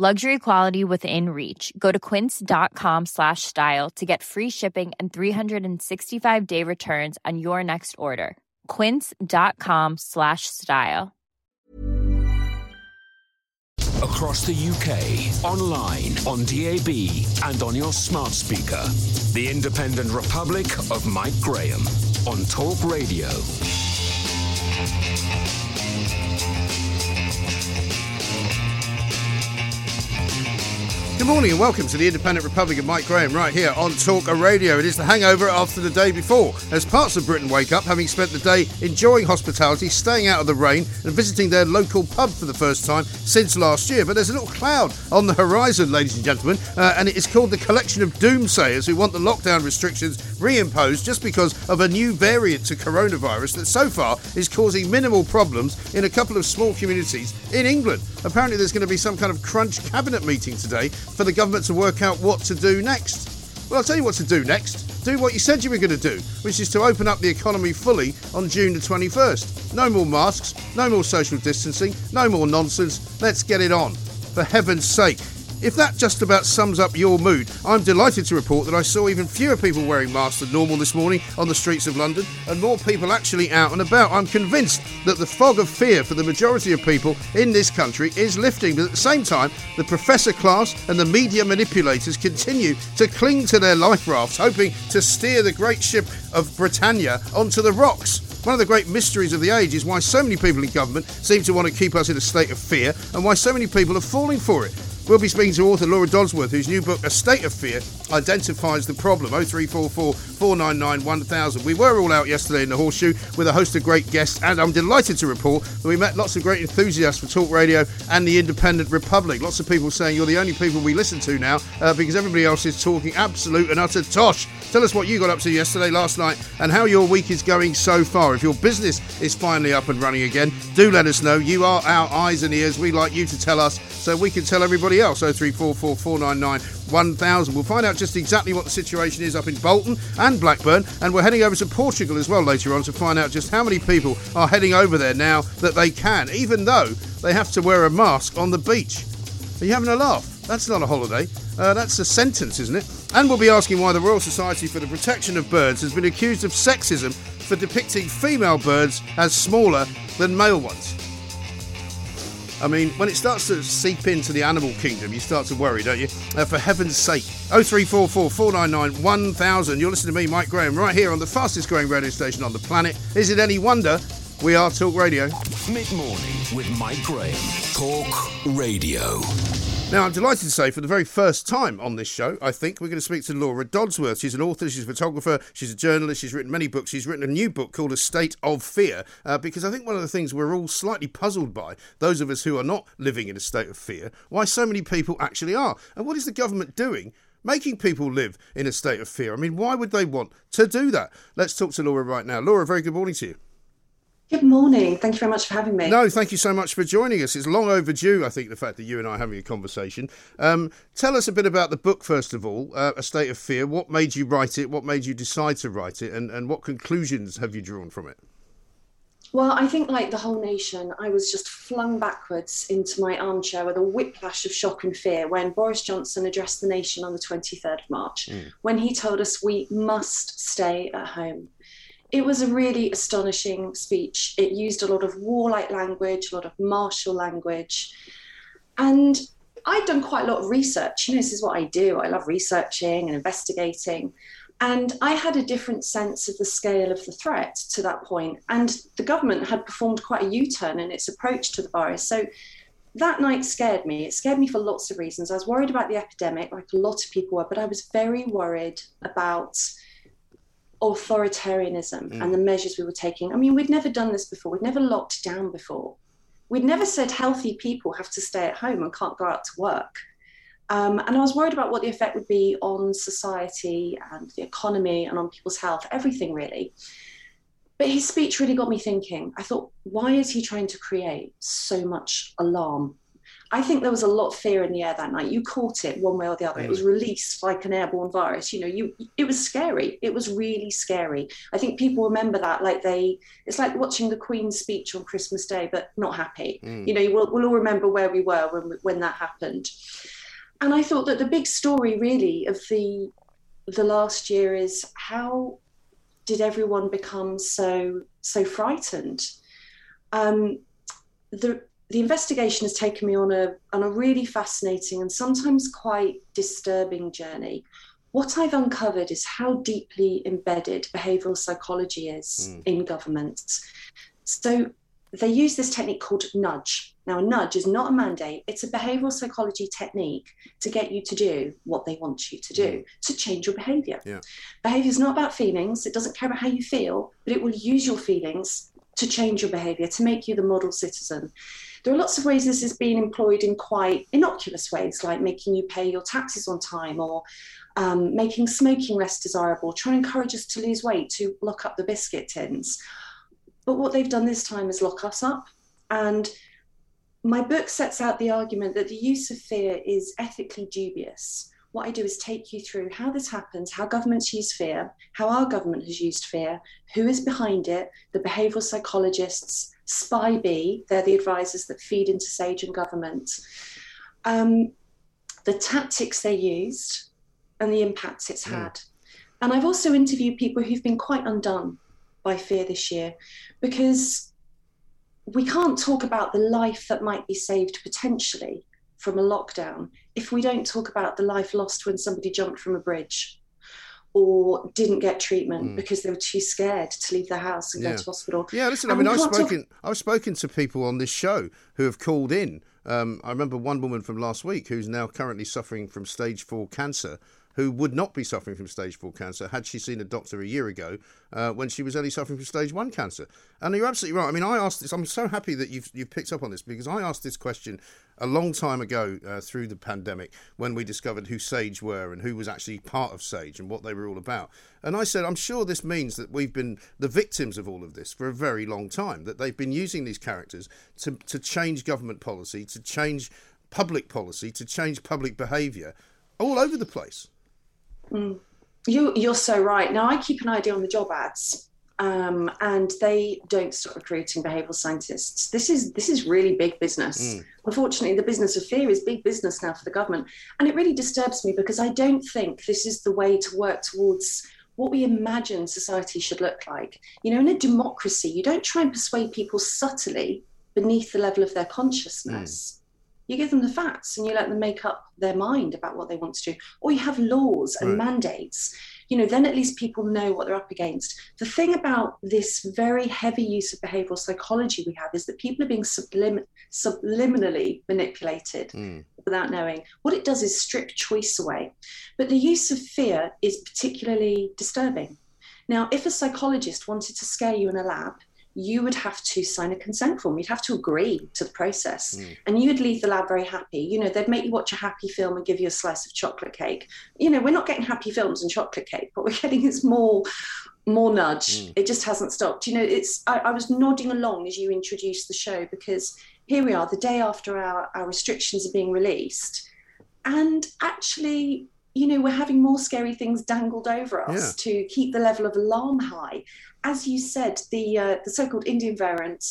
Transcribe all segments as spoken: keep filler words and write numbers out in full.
Luxury quality within reach. Go to quince.com slash style to get free shipping and three hundred sixty-five day returns on your next order. Quince.com slash style. Across the U K, online, on D A B, and on your smart speaker. The Independent Republic of Mike Graham on Talk Radio. Good morning and welcome to the Independent Republic of Mike Graham right here on Talk Radio. It is the hangover after the day before, as parts of Britain wake up having spent the day enjoying hospitality, staying out of the rain and visiting their local pub for the first time since last year. But there's a little cloud on the horizon, ladies and gentlemen, uh, and it is called the collection of doomsayers who want the lockdown restrictions reimposed just because of a new variant to coronavirus that so far is causing minimal problems in a couple of small communities in England. Apparently there's going to be some kind of crunch cabinet meeting today for the government to work out what to do next. Well, I'll tell you what to do next. Do what you said you were going to do, which is to open up the economy fully on June the twenty-first. No more masks, no more social distancing, no more nonsense. Let's get it on. For heaven's sake. If that just about sums up your mood, I'm delighted to report that I saw even fewer people wearing masks than normal this morning on the streets of London and more people actually out and about. I'm convinced that the fog of fear for the majority of people in this country is lifting, but at the same time, the professor class and the media manipulators continue to cling to their life rafts, hoping to steer the great ship of Britannia onto the rocks. One of the great mysteries of the age is why so many people in government seem to want to keep us in a state of fear and why so many people are falling for it. We'll be speaking to author Laura Dodsworth, whose new book, A State of Fear, identifies the problem. oh three four four, four nine nine, one thousand. We were all out yesterday in the Horseshoe with a host of great guests, and I'm delighted to report that we met lots of great enthusiasts for Talk Radio and the Independent Republic. Lots of people saying you're the only people we listen to now uh, because everybody else is talking absolute and utter tosh. Tell us what you got up to yesterday, last night, and how your week is going so far. If your business is finally up and running again, do let us know. You are our eyes and ears. We like you to tell us so we can tell everybody else. oh three four four, four nine nine, one thousand. We'll find out just exactly what the situation is up in Bolton and Blackburn, and we're heading over to Portugal as well later on to find out just how many people are heading over there now that they can, even though they have to wear a mask on the beach. Are you having a laugh? That's not a holiday. Uh, that's a sentence, isn't it? And we'll be asking why the Royal Society for the Protection of Birds has been accused of sexism for depicting female birds as smaller than male ones. I mean, when it starts to seep into the animal kingdom, you start to worry, don't you? Uh, for heaven's sake. oh three four four, four nine nine, one thousand. You're listening to me, Mike Graham, right here on the fastest growing radio station on the planet. Is it any wonder we are Talk Radio? Mid-morning with Mike Graham. Talk Radio. Now, I'm delighted to say, for the very first time on this show, I think, we're going to speak to Laura Dodsworth. She's an author, she's a photographer, she's a journalist, she's written many books. She's written a new book called A State of Fear, uh, because I think one of the things we're all slightly puzzled by, those of us who are not living in a state of fear, why so many people actually are. And what is the government doing making people live in a state of fear? I mean, why would they want to do that? Let's talk to Laura right now. Laura, very good morning to you. Good morning. Thank you very much for having me. No, thank you so much for joining us. It's long overdue, I think, the fact that you and I are having a conversation. Um, tell us a bit about the book, first of all, uh, A State of Fear. What made you write it? What made you decide to write it? And, and what conclusions have you drawn from it? Well, I think like the whole nation, I was just flung backwards into my armchair with a whiplash of shock and fear when Boris Johnson addressed the nation on the twenty-third of March, mm. when he told us we must stay at home. It was a really astonishing speech. It used a lot of warlike language, a lot of martial language. And I'd done quite a lot of research. You know, this is what I do. I love researching and investigating. And I had a different sense of the scale of the threat to that point. And the government had performed quite a U-turn in its approach to the virus. So that night scared me. It scared me for lots of reasons. I was worried about the epidemic, like a lot of people were, but I was very worried about authoritarianism mm. and the measures we were taking. I mean, we'd never done this before. We'd never locked down before. We'd never said healthy people have to stay at home and can't go out to work. Um, and I was worried about what the effect would be on society and the economy and on people's health, everything really. But his speech really got me thinking. I thought, why is he trying to create so much alarm? I think there was a lot of fear in the air that night. You caught it one way or the other. It was released like an airborne virus. You know, you it was scary. It was really scary. I think people remember that like they, it's like watching the Queen's speech on Christmas Day, but not happy. Mm. You know, we'll, we'll all remember where we were when when that happened. And I thought that the big story really of the the last year is how did everyone become so so frightened? Um, the the investigation has taken me on a on a really fascinating and sometimes quite disturbing journey. What I've uncovered is how deeply embedded behavioural psychology is mm. in governments. So they use this technique called nudge. Now, a nudge is not a mandate. It's a behavioural psychology technique to get you to do what they want you to do, yeah. to change your behaviour. Yeah. Behaviour is not about feelings. It doesn't care about how you feel, but it will use your feelings to change your behaviour, to make you the model citizen. There are lots of ways this has been employed in quite innocuous ways, like making you pay your taxes on time or um, making smoking less desirable, trying to encourage us to lose weight, to lock up the biscuit tins. But what they've done this time is lock us up. And my book sets out the argument that the use of fear is ethically dubious. What I do is take you through how this happens, how governments use fear, how our government has used fear, who is behind it, the behavioural psychologists, S P Y B, they're the advisors that feed into SAGE and government, um, the tactics they used and the impacts it's mm. had. And I've also interviewed people who've been quite undone by fear this year, because we can't talk about the life that might be saved potentially from a lockdown if we don't talk about the life lost when somebody jumped from a bridge or didn't get treatment mm. because they were too scared to leave their house and yeah. go to hospital. Yeah, listen, and I mean, I've spoken, talk- I've spoken to people on this show who have called in. Um, I remember one woman from last week who's now currently suffering from stage four cancer, who would not be suffering from stage four cancer had she seen a doctor a year ago uh, when she was only suffering from stage one cancer. And you're absolutely right. I mean, I asked this. I'm so happy that you've you've picked up on this, because I asked this question a long time ago uh, through the pandemic when we discovered who SAGE were and who was actually part of SAGE and what they were all about. And I said, I'm sure this means that we've been the victims of all of this for a very long time, that they've been using these characters to, to change government policy, to change public policy, to change public behaviour all over the place. Mm. You, you're so right. Now, I keep an eye on the job ads, um, and they don't stop recruiting behavioural scientists. This is this is really big business. Mm. Unfortunately, the business of fear is big business now for the government. And it really disturbs me, because I don't think this is the way to work towards what we imagine society should look like. You know, in a democracy, you don't try and persuade people subtly beneath the level of their consciousness. Mm. You give them the facts and you let them make up their mind about what they want to do. Or you have laws and right. mandates. You know, then at least people know what they're up against. The thing about this very heavy use of behavioural psychology we have is that people are being sublim- subliminally manipulated mm. without knowing. What it does is strip choice away. But the use of fear is particularly disturbing. Now, if a psychologist wanted to scare you in a lab, you would have to sign a consent form. You'd have to agree to the process. Mm. And you'd leave the lab very happy. You know, they'd make you watch a happy film and give you a slice of chocolate cake. You know, we're not getting happy films and chocolate cake. What we're getting is more, more nudge. Mm. It just hasn't stopped. You know, it's. I, I was nodding along as you introduced the show, because here we are, the day after our, our restrictions are being released. And actually, you know, we're having more scary things dangled over us yeah. to keep the level of alarm high. As you said, the uh, the so-called Indian variant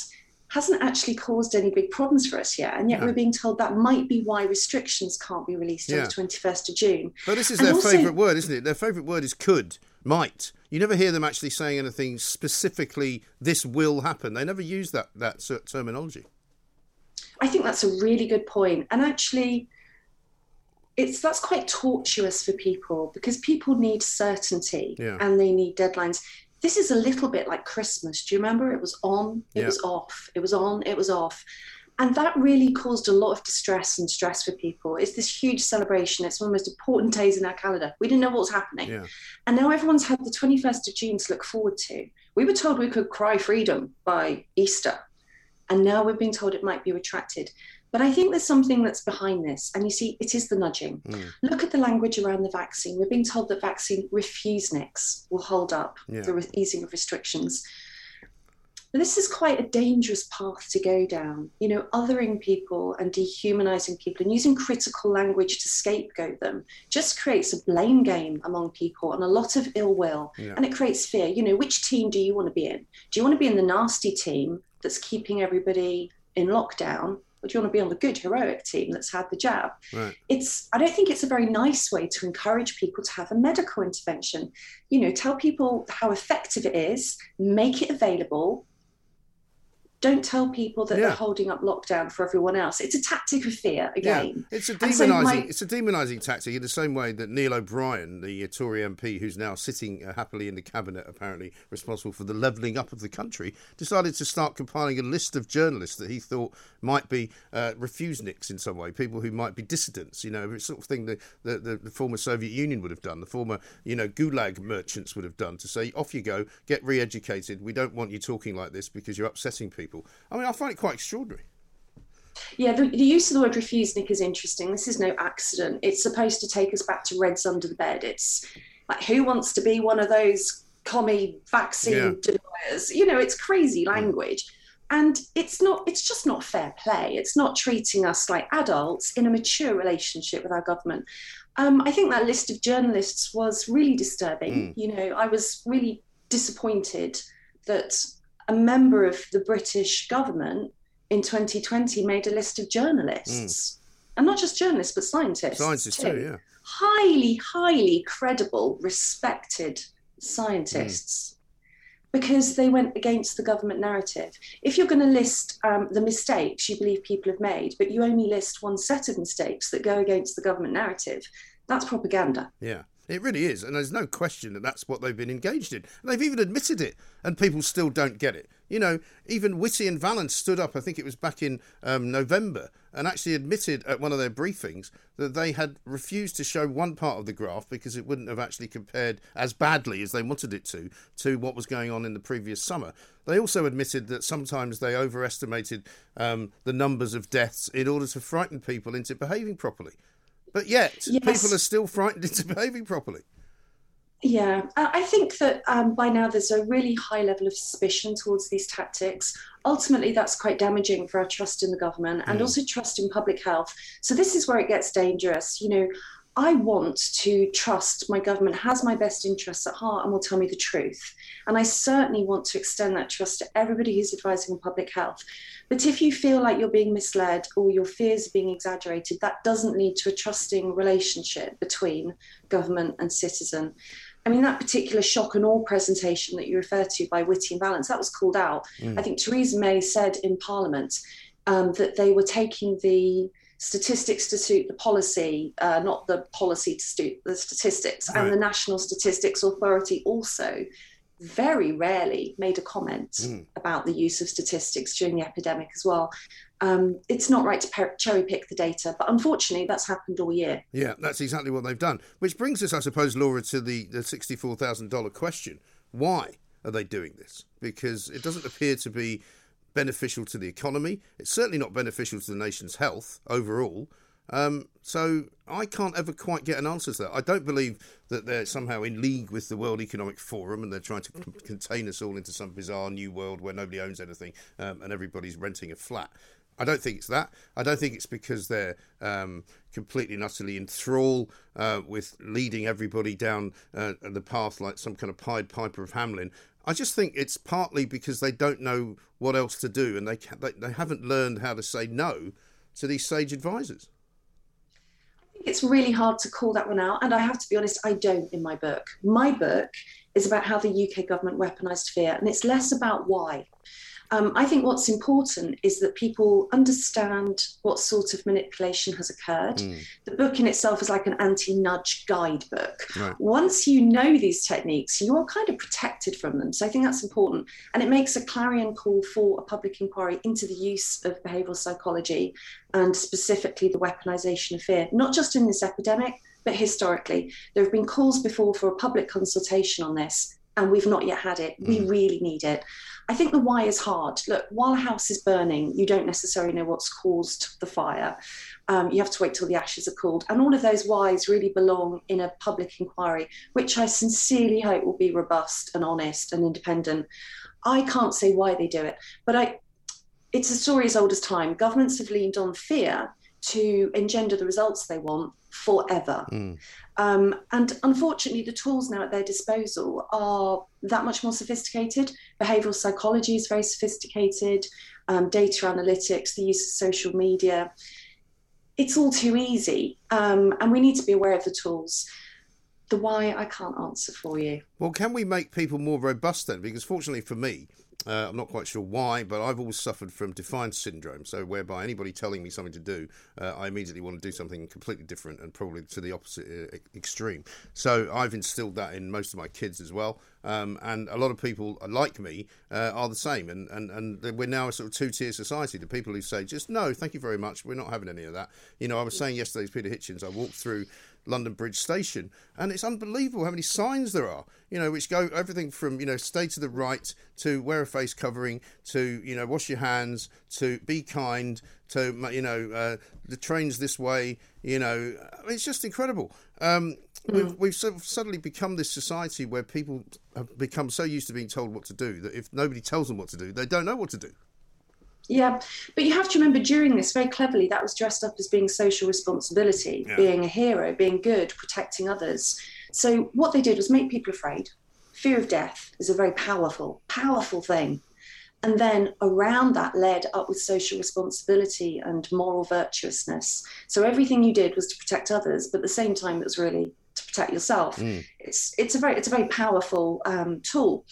hasn't actually caused any big problems for us yet, and yet no. we're being told that might be why restrictions can't be released yeah. on the twenty-first of June. But this is and their also favourite word, isn't it? Their favourite word is could, might. You never hear them actually saying anything specifically, this will happen. They never use that, that terminology. I think that's a really good point. And actually, it's that's quite tortuous for people, because people need certainty yeah. and they need deadlines. This is a little bit like Christmas. Do you remember? It was on, it yeah. was off, it was on, it was off. And that really caused a lot of distress and stress for people. It's this huge celebration. It's one of the most important days in our calendar. We didn't know what was happening. Yeah. And now everyone's had the twenty-first of June to look forward to. We were told we could cry freedom by Easter. And now we're being told it might be retracted. But I think there's something that's behind this. And you see, it is the nudging. Mm. Look at the language around the vaccine. We're being told that vaccine refuseniks will hold up yeah. the re- easing of restrictions. But this is quite a dangerous path to go down, you know, othering people and dehumanizing people and using critical language to scapegoat them just creates a blame game among people and a lot of ill will. Yeah. And it creates fear. You know, which team do you want to be in? Do you want to be in the nasty team that's keeping everybody in lockdown? Or do you want to be on the good heroic team that's had the jab? Right. It's, I don't think it's a very nice way to encourage people to have a medical intervention. You know, tell people how effective it is, make it available. Don't tell people that yeah. they're holding up lockdown for everyone else. It's a tactic of fear again. Yeah. It's a demonising. So my... It's a demonising tactic in the same way that Neil O'Brien, the Tory M P, who's now sitting happily in the cabinet, apparently responsible for the levelling up of the country, decided to start compiling a list of journalists that he thought might be uh, refuseniks in some way, people who might be dissidents. You know, it's sort of thing the, the, the, the former Soviet Union would have done, the former you know Gulag merchants would have done, to say off you go, get re-educated. We don't want you talking like this because you're upsetting people. People. I mean, I find it quite extraordinary. Yeah, the, the use of the word refusenik is interesting. This is no accident. It's supposed to take us back to Reds Under the Bed. It's like, who wants to be one of those commie vaccine yeah. deniers? You know, it's crazy language. And it's not, it's just not fair play. It's not treating us like adults in a mature relationship with our government. Um, I think that list of journalists was really disturbing. Mm. You know, I was really disappointed that a member of the British government in twenty twenty made a list of journalists. Mm. And not just journalists, but scientists. Scientists too, too yeah. Highly, highly credible, respected scientists. Mm. Because they went against the government narrative. If you're going to list um, the mistakes you believe people have made, but you only list one set of mistakes that go against the government narrative, that's propaganda. Yeah. It really is. And there's no question that that's what they've been engaged in. And they've even admitted it. And people still don't get it. You know, even Whitty and Vallance stood up, I think it was back in um, November, and actually admitted at one of their briefings that they had refused to show one part of the graph because it wouldn't have actually compared as badly as they wanted it to, to what was going on in the previous summer. They also admitted that sometimes they overestimated um, the numbers of deaths in order to frighten people into behaving properly. But yet, yes. people are still frightened into behaving properly. Yeah, I think that um, by now there's a really high level of suspicion towards these tactics. Ultimately, that's quite damaging for our trust in the government and mm. also trust in public health. So this is where it gets dangerous. You know, I want to trust my government has my best interests at heart and will tell me the truth. And I certainly want to extend that trust to everybody who's advising on public health. But if you feel like you're being misled or your fears are being exaggerated, that doesn't lead to a trusting relationship between government and citizen. I mean, that particular shock and awe presentation that you refer to by Whitty and Vallance, that was called out. Mm. I think Theresa May said in Parliament um, that they were taking the statistics to suit the policy, uh, not the policy to suit the statistics. Right. And the National Statistics Authority also very rarely made a comment mm. about the use of statistics during the epidemic as well. Um, it's not right to per- cherry pick the data, but unfortunately that's happened all year. Yeah, that's exactly what they've done. Which brings us, I suppose, Laura, to the, the sixty-four thousand dollars question. Why are they doing this? Because it doesn't appear to be beneficial to the economy. It's certainly not beneficial to the nation's health overall. Um, so I can't ever quite get an answer to that. I don't believe that they're somehow in league with the World Economic Forum and they're trying to c- contain us all into some bizarre new world where nobody owns anything um, and everybody's renting a flat. I don't think it's that. I don't think it's because they're um, completely and utterly in thrall uh, with leading everybody down uh, the path like some kind of Pied Piper of Hamelin. I just think it's partly because they don't know what else to do and they ca- they, they haven't learned how to say no to these SAGE advisors. It's really hard to call that one out. And I have to be honest, I don't in my book. My book is about how the U K government weaponised fear, and it's less about why. Um, I think what's important is that people understand what sort of manipulation has occurred. Mm. The book in itself is like an anti-nudge guidebook. Right. Once you know these techniques, you are kind of protected from them. So I think that's important. And it makes a clarion call for a public inquiry into the use of behavioural psychology and specifically the weaponisation of fear, not just in this epidemic, but historically. There have been calls before for a public consultation on this, and we've not yet had it. We mm. really need it. I think the why is hard. Look, while a house is burning, you don't necessarily know what's caused the fire. Um, you have to wait till the ashes are cooled. And all of those whys really belong in a public inquiry, which I sincerely hope will be robust and honest and independent. I can't say why they do it, but I, it's a story as old as time. Governments have leaned on fear to engender the results they want forever. Mm. Um, and unfortunately, the tools now at their disposal are that much more sophisticated. Behavioural psychology is very sophisticated, um, data analytics, the use of social media. It's all too easy. Um, and we need to be aware of the tools. The why I can't answer for you. Well, can we make people more robust then? Because fortunately for me, Uh, I'm not quite sure why, but I've always suffered from defiance syndrome, so whereby anybody telling me something to do, uh, I immediately want to do something completely different and probably to the opposite uh, extreme. So I've instilled that in most of my kids as well. Um, and a lot of people like me uh, are the same. And, and, and we're now a sort of two-tier society. The people who say, just no, thank you very much, we're not having any of that. You know, I was saying yesterday to Peter Hitchens, I walked through London Bridge Station, and it's unbelievable how many signs there are, you know, which go everything from, you know, stay to the right, to wear a face covering, to, you know, wash your hands, to be kind, to, you know, uh, the train's this way, you know, it's just incredible. Um, mm. We've, we've sort of suddenly become this society where people have become so used to being told what to do that if nobody tells them what to do, they don't know what to do. Yeah, but you have to remember during this, very cleverly, that was dressed up as being social responsibility, yeah. being a hero, being good, protecting others. So what they did was make people afraid. Fear of death is a very powerful, powerful thing. And then around that led up with social responsibility and moral virtuousness. So everything you did was to protect others, but at the same time, it was really to protect yourself. Mm. It's it's a very it's a very powerful um, tool.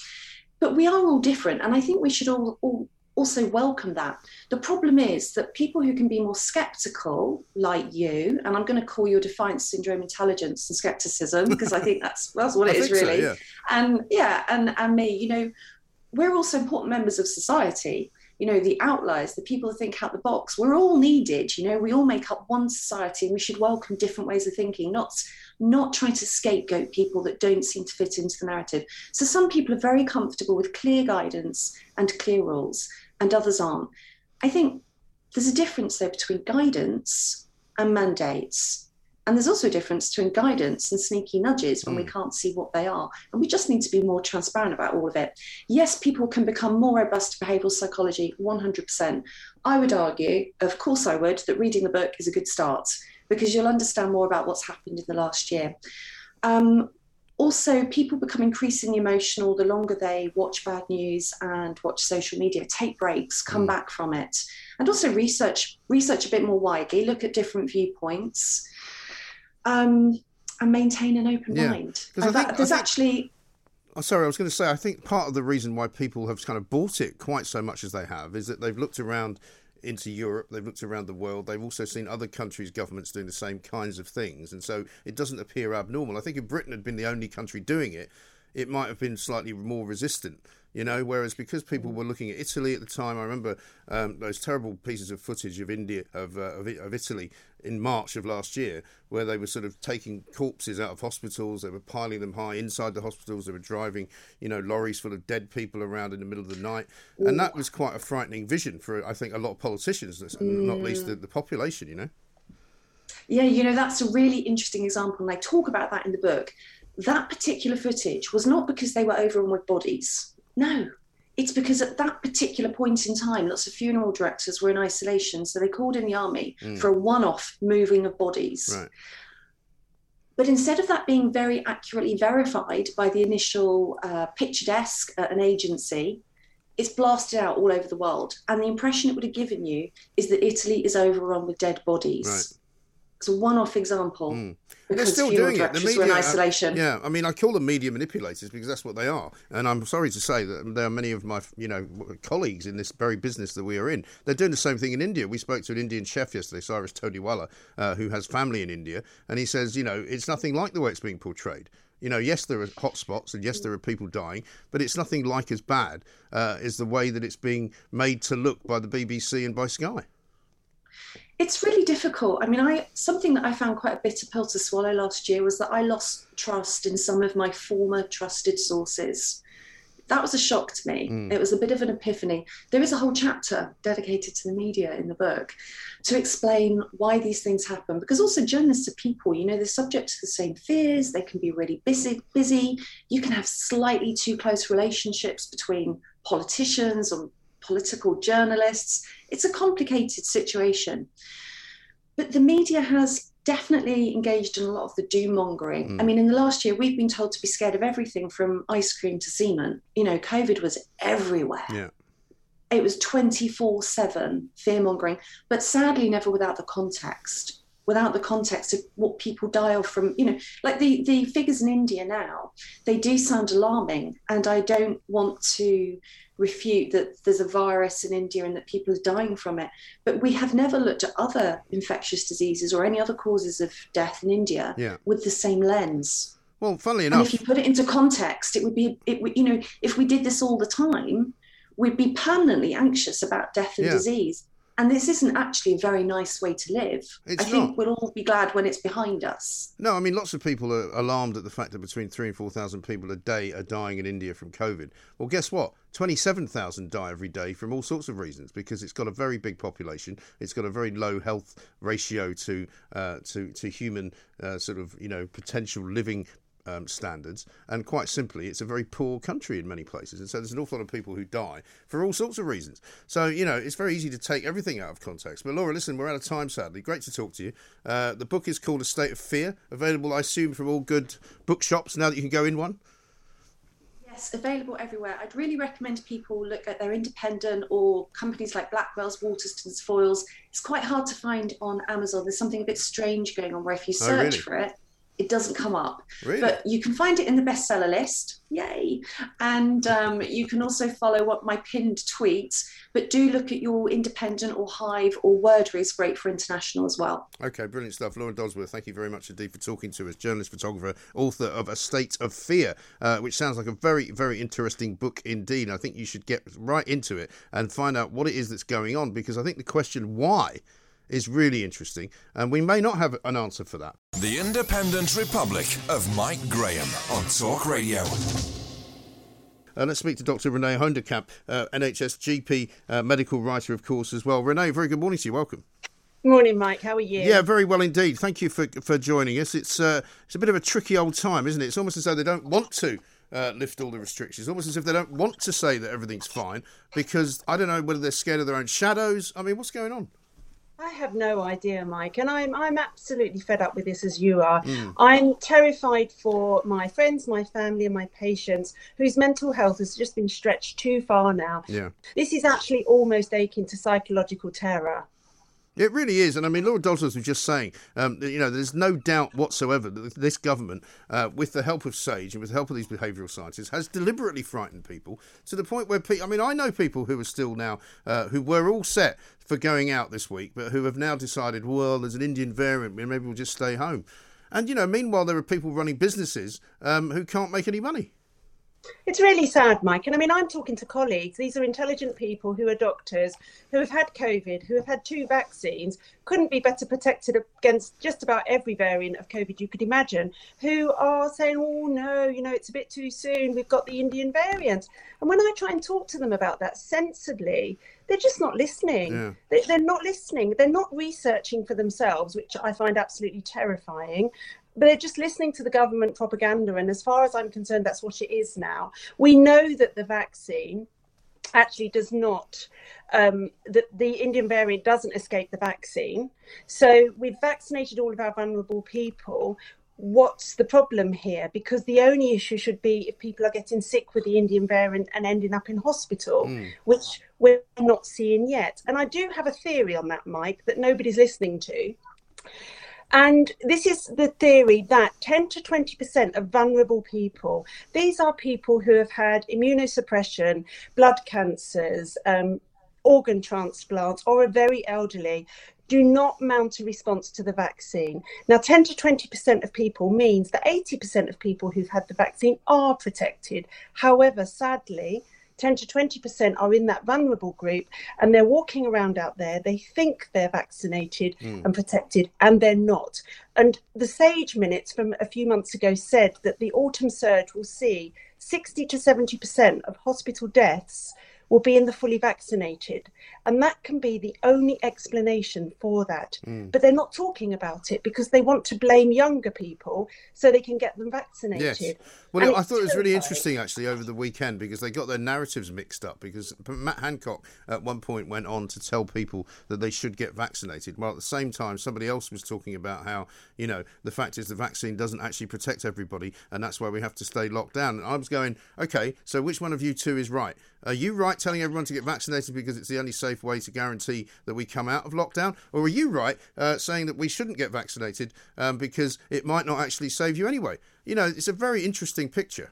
But we are all different, and I think we should all all. also welcome that. The problem is that people who can be more sceptical, like you, and I'm going to call your defiance syndrome intelligence and scepticism, because I think that's that's what it I is really. So, yeah. And yeah, and, and me, you know, we're also important members of society. You know, the outliers, the people who think out the box, we're all needed. You know, we all make up one society, and we should welcome different ways of thinking, not not try to scapegoat people that don't seem to fit into the narrative. So some people are very comfortable with clear guidance and clear rules, and others aren't. I think there's a difference there between guidance and mandates. And there's also a difference between guidance and sneaky nudges when mm. we can't see what they are. And we just need to be more transparent about all of it. Yes, people can become more robust to behavioural psychology, one hundred percent. I would argue, of course I would, that reading the book is a good start because you'll understand more about what's happened in the last year. Um, Also, people become increasingly emotional the longer they watch bad news and watch social media. Take breaks, come mm. back from it. And also research research a bit more widely, look at different viewpoints, um, and maintain an open yeah. mind. And that, think, there's think, actually... Oh, sorry, I was going to say, I think part of the reason why people have kind of bought it quite so much as they have is that they've looked around into Europe, they've looked around the world, they've also seen other countries' governments doing the same kinds of things, and so it doesn't appear abnormal. I think if Britain had been the only country doing it, it might have been slightly more resistant, you know, whereas because people were looking at Italy at the time, I remember um, those terrible pieces of footage of India, of, uh, of, of Italy in March of last year, where they were sort of taking corpses out of hospitals, they were piling them high inside the hospitals, they were driving, you know, lorries full of dead people around in the middle of the night. Ooh. And that was quite a frightening vision for, I think, a lot of politicians, and mm. not least the, the population, you know. Yeah, you know, that's a really interesting example, and I talk about that in the book. That particular footage was not because they were overrun with bodies. No, it's because at that particular point in time, lots of funeral directors were in isolation, so they called in the army mm. for a one-off moving of bodies. Right. But instead of that being very accurately verified by the initial uh, picture desk at an agency, it's blasted out all over the world. And the impression it would have given you is that Italy is overrun with dead bodies. Right. It's a one-off example. Mm. They're still doing it. The media, in isolation. I, yeah, I mean, I call them media manipulators because that's what they are. And I'm sorry to say that there are many of my, you know, colleagues in this very business that we are in. They're doing the same thing in India. We spoke to an Indian chef yesterday, Cyrus Todiwala, uh, who has family in India, and he says, you know, it's nothing like the way it's being portrayed. You know, yes, there are hotspots and yes, there are people dying, but it's nothing like as bad uh, as the way that it's being made to look by the B B C and by Sky. It's really difficult. I mean, I something that I found quite a bitter pill to swallow last year was that I lost trust in some of my former trusted sources. That was a shock to me. Mm. It was a bit of an epiphany. There is a whole chapter dedicated to the media in the book to explain why these things happen. Because also journalists are people, you know, they're subject to the same fears. They can be really busy. busy. You can have slightly too close relationships between politicians or political journalists. It's a complicated situation. But the media has definitely engaged in a lot of the doom mongering. Mm. I mean, in the last year, we've been told to be scared of everything from ice cream to semen. You know, COVID was everywhere. Yeah. It was twenty-four seven fear mongering, but sadly never without the context, without the context of what people die of from, you know, like the, the figures in India now, they do sound alarming. And I don't want to refute that there's a virus in India and that people are dying from it. But we have never looked at other infectious diseases or any other causes of death in India yeah. with the same lens. Well, funnily enough. And if you put it into context, it would be, it would, you know, if we did this all the time, we'd be permanently anxious about death and yeah. disease. And this isn't actually a very nice way to live. It's I think not. We'll all be glad when it's behind us. No, I mean, lots of people are alarmed at the fact that between three and four thousand people a day are dying in India from COVID. Well, guess what? twenty-seven thousand die every day from all sorts of reasons, because it's got a very big population. It's got a very low health ratio to uh, to, to human uh, sort of, you know, potential living Um, standards, and quite simply it's a very poor country in many places, and so there's an awful lot of people who die for all sorts of reasons. So, you know, it's very easy to take everything out of context. But Laura, listen, we're out of time, sadly. Great to talk to you. Uh, the book is called A State of Fear, available I assume from all good bookshops now that you can go in one. Yes, available everywhere. I'd really recommend people look at their independent or companies like Blackwell's, Waterston's, Foyle's. It's quite hard to find on Amazon. There's something a bit strange going on where if you search oh, really? for it it doesn't come up, really? But you can find it in the bestseller list. Yay. And um, you can also follow what my pinned tweets, but do look at your independent or Hive or Wordry is great for international as well. Okay, brilliant stuff. Laura Dodsworth, thank you very much indeed for talking to us. Journalist, photographer, author of A State of Fear, uh, which sounds like a very, very interesting book indeed. I think you should get right into it and find out what it is that's going on, because I think the question why is really interesting, and we may not have an answer for that. The Independent Republic of Mike Graham on Talk Radio. Uh, let's speak to Doctor Renee Hoenderkamp, uh, N H S G P, uh, medical writer, of course, as well. Renee, very good morning to you. Welcome. Morning, Mike. How are you? Yeah, very well indeed. Thank you for for joining us. It's uh, it's a bit of a tricky old time, isn't it? It's almost as though they don't want to Uh, lift all the restrictions, almost as if they don't want to say that everything's fine, because I don't know whether they're scared of their own shadows. I mean, what's going on? I have no idea, Mike, and I'm I'm absolutely fed up with this as you are. Mm. I'm terrified for my friends, my family and my patients whose mental health has just been stretched too far now. Yeah. This is actually almost akin to psychological terror. It really is. And I mean, Laura Dodsworth was just saying, um, you know, there's no doubt whatsoever that this government, uh, with the help of SAGE and with the help of these behavioural scientists, has deliberately frightened people to the point where people, I mean, I know people who are still now, uh, who were all set for going out this week, but who have now decided, well, there's an Indian variant, maybe we'll just stay home. And, you know, meanwhile, there are people running businesses um, who can't make any money. It's really sad, Mike. And I mean, I'm talking to colleagues. These are intelligent people who are doctors, who have had COVID, who have had two vaccines, couldn't be better protected against just about every variant of COVID you could imagine, who are saying, oh, no, you know, it's a bit too soon. We've got the Indian variant. And when I try and talk to them about that sensibly, they're just not listening. Yeah. They, they're not listening. They're not researching for themselves, which I find absolutely terrifying. But they're just listening to the government propaganda. And as far as I'm concerned, that's what it is now. We know that the vaccine actually does not, um, that the Indian variant doesn't escape the vaccine. So we've vaccinated all of our vulnerable people. What's the problem here? Because the only issue should be if people are getting sick with the Indian variant and ending up in hospital, mm. which we're not seeing yet. And I do have a theory on that, Mike, that nobody's listening to. And this is the theory that ten to twenty percent of vulnerable people, these are people who have had immunosuppression, blood cancers, um, organ transplants, or are very elderly, do not mount a response to the vaccine. Now, ten to twenty percent of people means that eighty percent of people who've had the vaccine are protected. However, sadly, ten to twenty percent are in that vulnerable group, and they're walking around out there. They think they're vaccinated mm. and protected, and they're not. And the SAGE minutes from a few months ago said that the autumn surge will see sixty to seventy percent of hospital deaths will be in the fully vaccinated. And that can be the only explanation for that. Mm. But they're not talking about it because they want to blame younger people so they can get them vaccinated. Yes. Well, and I thought it was really interesting, actually, over the weekend, because they got their narratives mixed up, because Matt Hancock at one point went on to tell people that they should get vaccinated, while at the same time somebody else was talking about how, you know, the fact is the vaccine doesn't actually protect everybody, and that's why we have to stay locked down. And I was going, OK, so which one of you two is right? Are you right telling everyone to get vaccinated because it's the only safe way to guarantee that we come out of lockdown? Or are you right uh, saying that we shouldn't get vaccinated um, because it might not actually save you anyway? You know, it's a very interesting picture.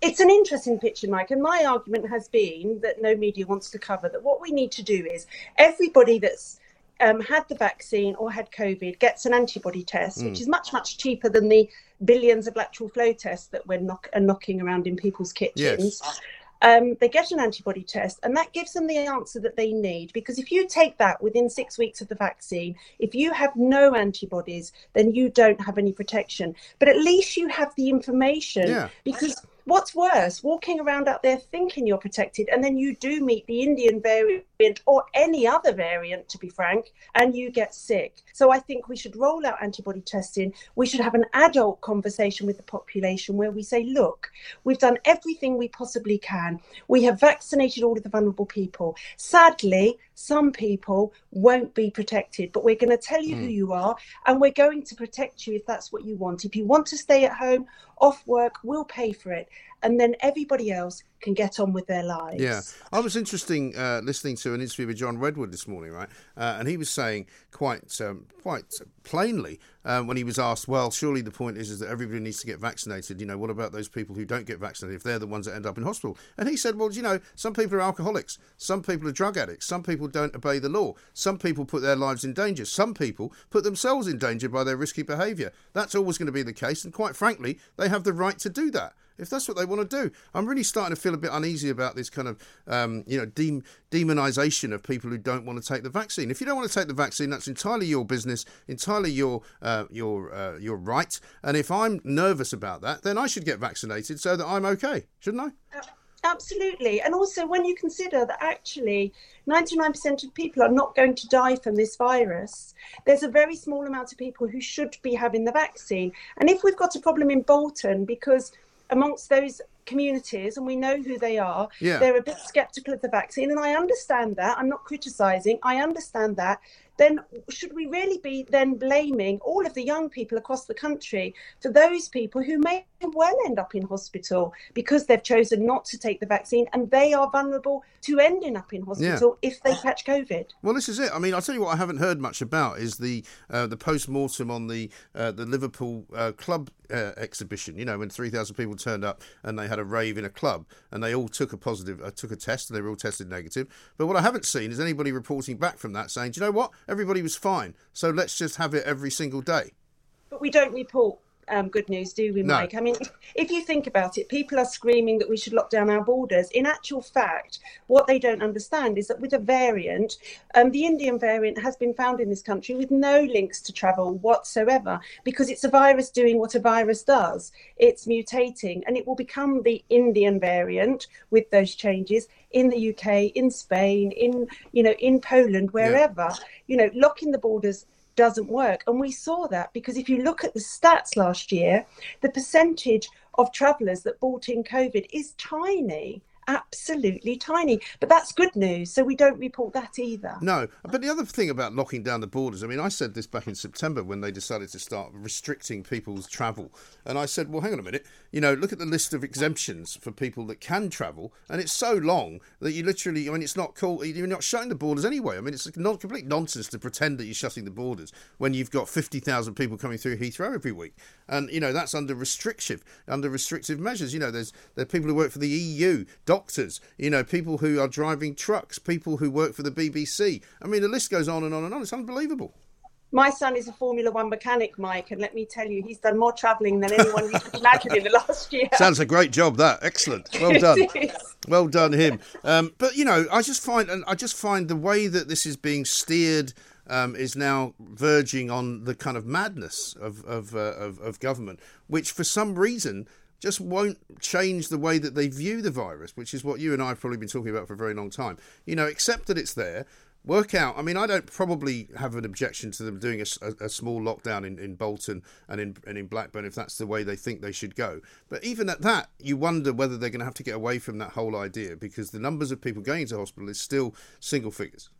It's an interesting picture, Mike, and my argument has been that no media wants to cover that. What we need to do is everybody that's um, had the vaccine or had COVID gets an antibody test, mm. which is much, much cheaper than the billions of lateral flow tests that we're knock- are knocking around in people's kitchens. Yes. Um, they get an antibody test, and that gives them the answer that they need, because if you take that within six weeks of the vaccine, if you have no antibodies, then you don't have any protection. But at least you have the information, yeah. because what's worse, walking around out there thinking you're protected, and then you do meet the Indian variant or any other variant, to be frank, and you get sick. So I think we should roll out antibody testing. We should have an adult conversation with the population where we say, look, we've done everything we possibly can. We have vaccinated all of the vulnerable people. Sadly, some people won't be protected, but we're going to tell you mm. who you are, and we're going to protect you if that's what you want. If you want to stay at home, off work, we'll pay for it. And then everybody else can get on with their lives. Yeah. I was interesting uh, listening to an interview with John Redwood this morning, right? Uh, and he was saying quite um, quite plainly uh, when he was asked, well, surely the point is, is that everybody needs to get vaccinated. You know, what about those people who don't get vaccinated if they're the ones that end up in hospital? And he said, well, you know, some people are alcoholics. Some people are drug addicts. Some people don't obey the law. Some people put their lives in danger. Some people put themselves in danger by their risky behaviour. That's always going to be the case. And quite frankly, they have the right to do that if that's what they want to do. I'm really starting to feel a bit uneasy about this kind of, um, you know, de- demonisation of people who don't want to take the vaccine. If you don't want to take the vaccine, that's entirely your business, entirely your uh, your uh, your right. And if I'm nervous about that, then I should get vaccinated so that I'm okay, shouldn't I? Absolutely. And also when you consider that actually ninety-nine percent of people are not going to die from this virus, there's a very small amount of people who should be having the vaccine. And if we've got a problem in Bolton, because amongst those communities, and we know who they are, yeah. they're a bit sceptical of the vaccine, and I understand that. I'm not criticising. I understand that. Then should we really be then blaming all of the young people across the country for those people who may well end up in hospital because they've chosen not to take the vaccine, and they are vulnerable to ending up in hospital yeah. if they catch COVID? Well, this is it. I mean, I'll tell you what I haven't heard much about is the uh, the post-mortem on the, uh, the Liverpool uh, club uh, exhibition, you know, when three thousand people turned up and they had a rave in a club and they all took a positive, uh, took a test, and they were all tested negative. But what I haven't seen is anybody reporting back from that saying, do you know what? Everybody was fine, so let's just have it every single day. But we don't report um, good news, do we, Mike? No. I mean, if you think about it, people are screaming that we should lock down our borders. In actual fact, what they don't understand is that with a variant, um, the Indian variant has been found in this country with no links to travel whatsoever, because it's a virus doing what a virus does. It's mutating, and it will become the Indian variant with those changes in the U K, in Spain, in, you know, in Poland, wherever. Yeah. You know, locking the borders doesn't work. And we saw that, because if you look at the stats last year, the percentage of travellers that brought in COVID is tiny. absolutely tiny. But that's good news. So we don't report that either. No. But the other thing about locking down the borders, I mean, I said this back in September when they decided to start restricting people's travel. And I said, well, hang on a minute. You know, look at the list of exemptions for people that can travel. And it's so long that you literally, I mean, it's not cool. You're not shutting the borders anyway. I mean, it's not complete nonsense to pretend that you're shutting the borders when you've got fifty thousand people coming through Heathrow every week. And, you know, that's under restrictive, under restrictive measures. You know, there's there are people who work for the E U, doctors, you know, people who are driving trucks, people who work for the B B C. I mean, the list goes on and on and on. It's unbelievable. My son is a Formula One mechanic, Mike, and let me tell you, he's done more travelling than anyone you could imagine in the last year. Sounds a great job, that. Excellent. Well done. Well done him. Um, but, you know, I just find and I just find the way that this is being steered um, is now verging on the kind of madness of of, uh, of of government, which for some reason just won't change the way that they view the virus, which is what you and I have probably been talking about for a very long time. You know, accept that it's there. Work out. I mean, I don't probably have an objection to them doing a, a, a small lockdown in, in Bolton and in and in Blackburn if that's the way they think they should go. But even at that, you wonder whether they're going to have to get away from that whole idea because the numbers of people going to hospital is still single figures.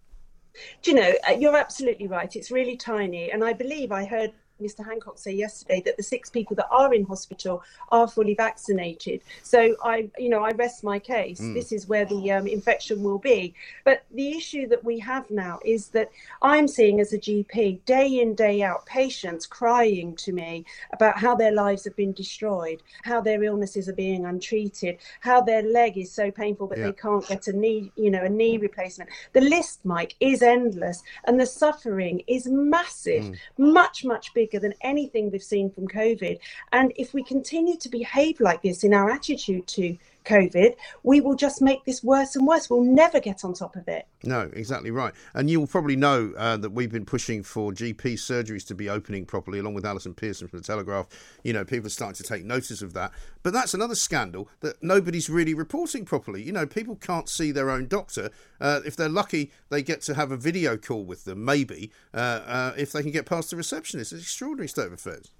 Do you know, you're absolutely right. It's really tiny. And I believe I heard Mister Hancock say yesterday that the six people that are in hospital are fully vaccinated. So I, you know, I rest my case. Mm. This is where the um, infection will be. But the issue that we have now is that I'm seeing as a G P day in, day out, patients crying to me about how their lives have been destroyed, how their illnesses are being untreated, how their leg is so painful that yeah. they can't get a knee, you know, a knee replacement. The list, Mike, is endless, and the suffering is massive, mm. much, much bigger than anything we've seen from COVID. And if we continue to behave like this in our attitude to COVID, we will just make this worse and worse. We'll never get on top of it. No, exactly right. And you'll probably know uh, that we've been pushing for G P surgeries to be opening properly, along with Alison Pearson from The Telegraph. You know, people are starting to take notice of that. But that's another scandal that nobody's really reporting properly. You know, people can't see their own doctor. Uh, if they're lucky, they get to have a video call with them, maybe, uh, uh, if they can get past the receptionist. It's an extraordinary state of affairs.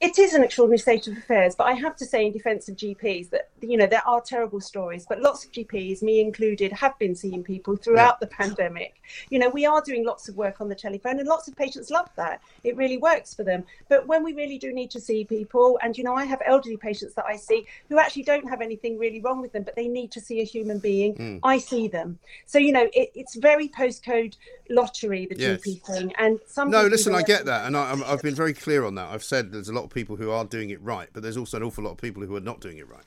It is an extraordinary state of affairs, but I have to say in defence of G Ps that, you know, there are terrible stories, but lots of G Ps, me included, have been seeing people throughout yeah. the pandemic. You know, we are doing lots of work on the telephone and lots of patients love that. It really works for them. But when we really do need to see people, and, you know, I have elderly patients that I see who actually don't have anything really wrong with them, but they need to see a human being. Mm. I see them. So, you know, it, it's very postcode lottery, the yes. G P thing. And some No, listen, I get that. And I, I'm, I've been very clear on that. I've said there's a lot of people who are doing it right, but there's also an awful lot of people who are not doing it right.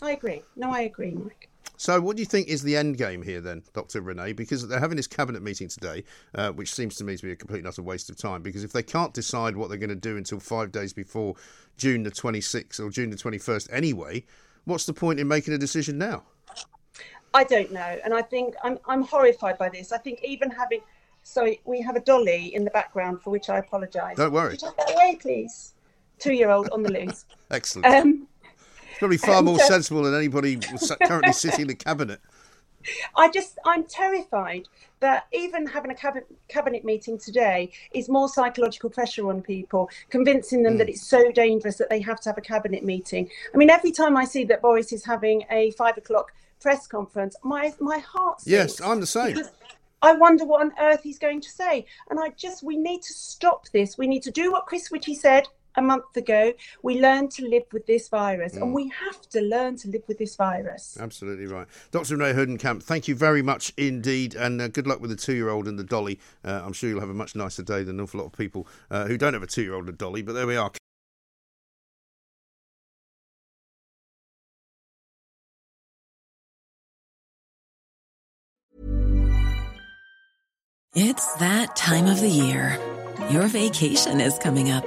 I agree. No, I agree, Mike. So what do you think is the end game here then, Doctor Renee? Because they're having this cabinet meeting today, uh, which seems to me to be a complete and utter waste of time, because if they can't decide what they're going to do until five days before June the twenty-sixth or June the twenty-first anyway, what's the point in making a decision now? I don't know. And I think I'm, I'm horrified by this. I think even having... Sorry, we have a dolly in the background, for which I apologise. Don't worry. Could you take that away, please? Two-year-old on the loose. Excellent. Um, it's probably far more uh, sensible than anybody currently sitting in the cabinet. I just, I'm terrified that even having a cabinet, cabinet meeting today is more psychological pressure on people, convincing them mm. that it's so dangerous that they have to have a cabinet meeting. I mean, every time I see that Boris is having a five o'clock press conference, my, my heart sinks. Yes, I'm the same. I wonder what on earth he's going to say. And I just, we need to stop this. We need to do what Chris Whitty said a month ago. We learned to live with this virus, mm. and we have to learn to live with this virus. Absolutely right. Doctor Renee Hoenderkamp, thank you very much indeed, and uh, good luck with the two-year-old and the dolly. Uh, I'm sure you'll have a much nicer day than an awful lot of people uh, who don't have a two-year-old and a dolly, but there we are. It's that time of the year. Your vacation is coming up.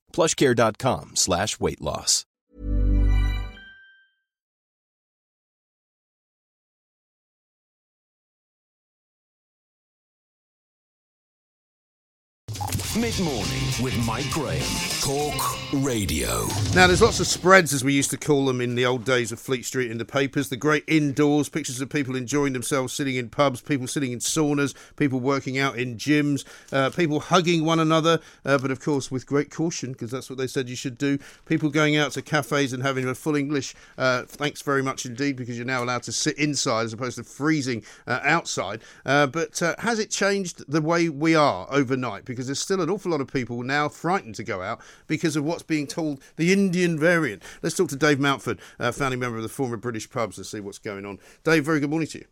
PlushCare.com slash weight loss. Mid-morning with Mike Graham. Talk Radio. Now, there's lots of spreads, as we used to call them in the old days of Fleet Street in the papers. The great indoors, pictures of people enjoying themselves sitting in pubs, people sitting in saunas, people working out in gyms, uh, people hugging one another, uh, but of course with great caution, because that's what they said you should do. People going out to cafes and having a full English, uh, thanks very much indeed, because you're now allowed to sit inside as opposed to freezing uh, outside. Uh, but uh, has it changed the way we are overnight? Because there's still an awful lot of people now frightened to go out because of what's being told, the Indian variant. Let's talk to Dave Mountford, uh, founding member of the Forum of British Pubs, and see what's going on. Dave, very good morning to you.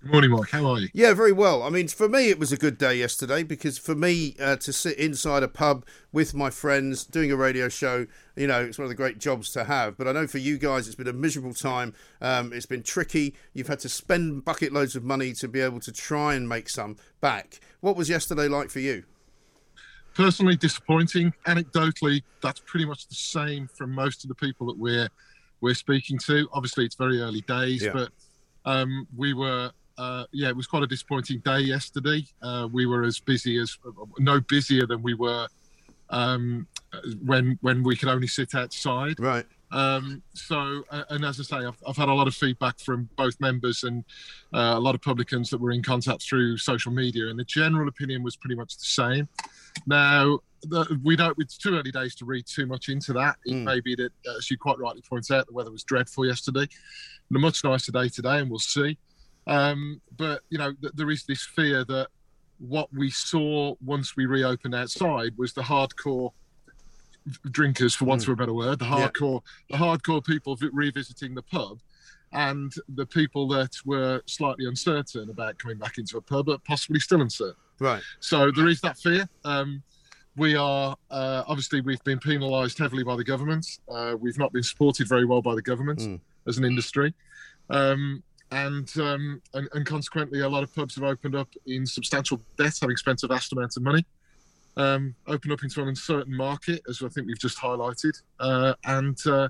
Good morning, Mike. How are you? Yeah, very well. I mean, for me, it was a good day yesterday because for me uh, to sit inside a pub with my friends doing a radio show, you know, it's one of the great jobs to have. But I know for you guys, it's been a miserable time. Um, it's been tricky. You've had to spend bucket loads of money to be able to try and make some back. What was yesterday like for you? Personally, disappointing. Anecdotally, that's pretty much the same from most of the people that we're we're speaking to. Obviously, it's very early days, yeah. but um, we were, uh, yeah, it was quite a disappointing day yesterday. Uh, we were as busy as, no busier than we were um, when when we could only sit outside. Right. Um, so, and as I say, I've, I've had a lot of feedback from both members and uh, a lot of publicans that were in contact through social media, and the general opinion was pretty much the same. Now, the, we don't. It's too early days to read too much into that. It mm. may be that, as you quite rightly point out, the weather was dreadful yesterday, and a much nicer day today, and we'll see. Um, but you know, th- there is this fear that what we saw once we reopened outside was the hardcore drinkers, for want mm. of a better word, the hardcore, yeah. the hardcore people v- revisiting the pub, and the people that were slightly uncertain about coming back into a pub, but possibly still uncertain. Right. So there is that fear. Um, we are, uh, obviously, we've been penalised heavily by the government. Uh, we've not been supported very well by the government mm. as an industry. Um, and, um, and and consequently, a lot of pubs have opened up in substantial debt, having spent a vast amount of money, um, opened up into an uncertain market, as I think we've just highlighted. Uh, and... Uh,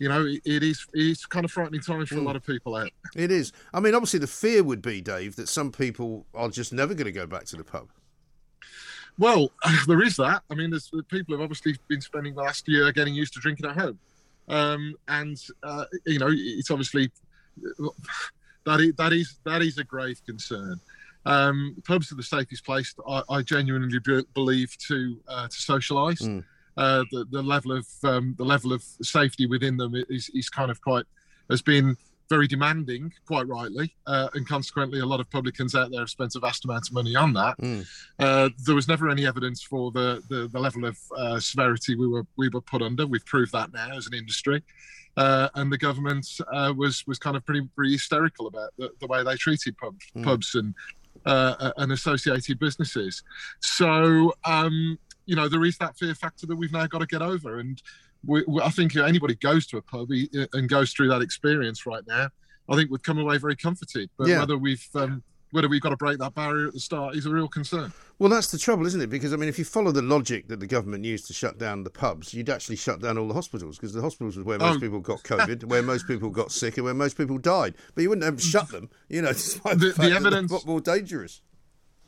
You know, it is it's kind of frightening time for mm. a lot of people out there. It is. I mean, obviously the fear would be, Dave, that some people are just never going to go back to the pub. Well, there is that. I mean, there's people have obviously been spending the last year getting used to drinking at home. Um, and, uh, you know, it's obviously... That is, that is, that is a grave concern. Um, pubs are the safest place, I, I genuinely believe, to uh, to socialise. Mm. Uh, the, the level of um, the level of safety within them is, is kind of quite has been very demanding, quite rightly, uh, and consequently, a lot of publicans out there have spent a vast amount of money on that. Mm. Uh, there was never any evidence for the the, the level of uh, severity we were we were put under. We've proved that now as an industry, uh, and the government uh, was was kind of pretty, pretty hysterical about the, the way they treated pubs, mm. pubs and uh, and associated businesses. So. Um, You know, there is that fear factor that we've now got to get over. And we, we, I think anybody goes to a pub and goes through that experience right now, I think would come away very comforted. But yeah. whether we've... Um, Whether we've got to break that barrier at the start is a real concern. Well, that's the trouble, isn't it? Because, I mean, if you follow the logic that the government used to shut down the pubs, you'd actually shut down all the hospitals, because the hospitals was where most oh. people got COVID, where most people got sick, and where most people died. But you wouldn't have shut them, you know, despite the, the fact the evidence, that they're a lot more dangerous.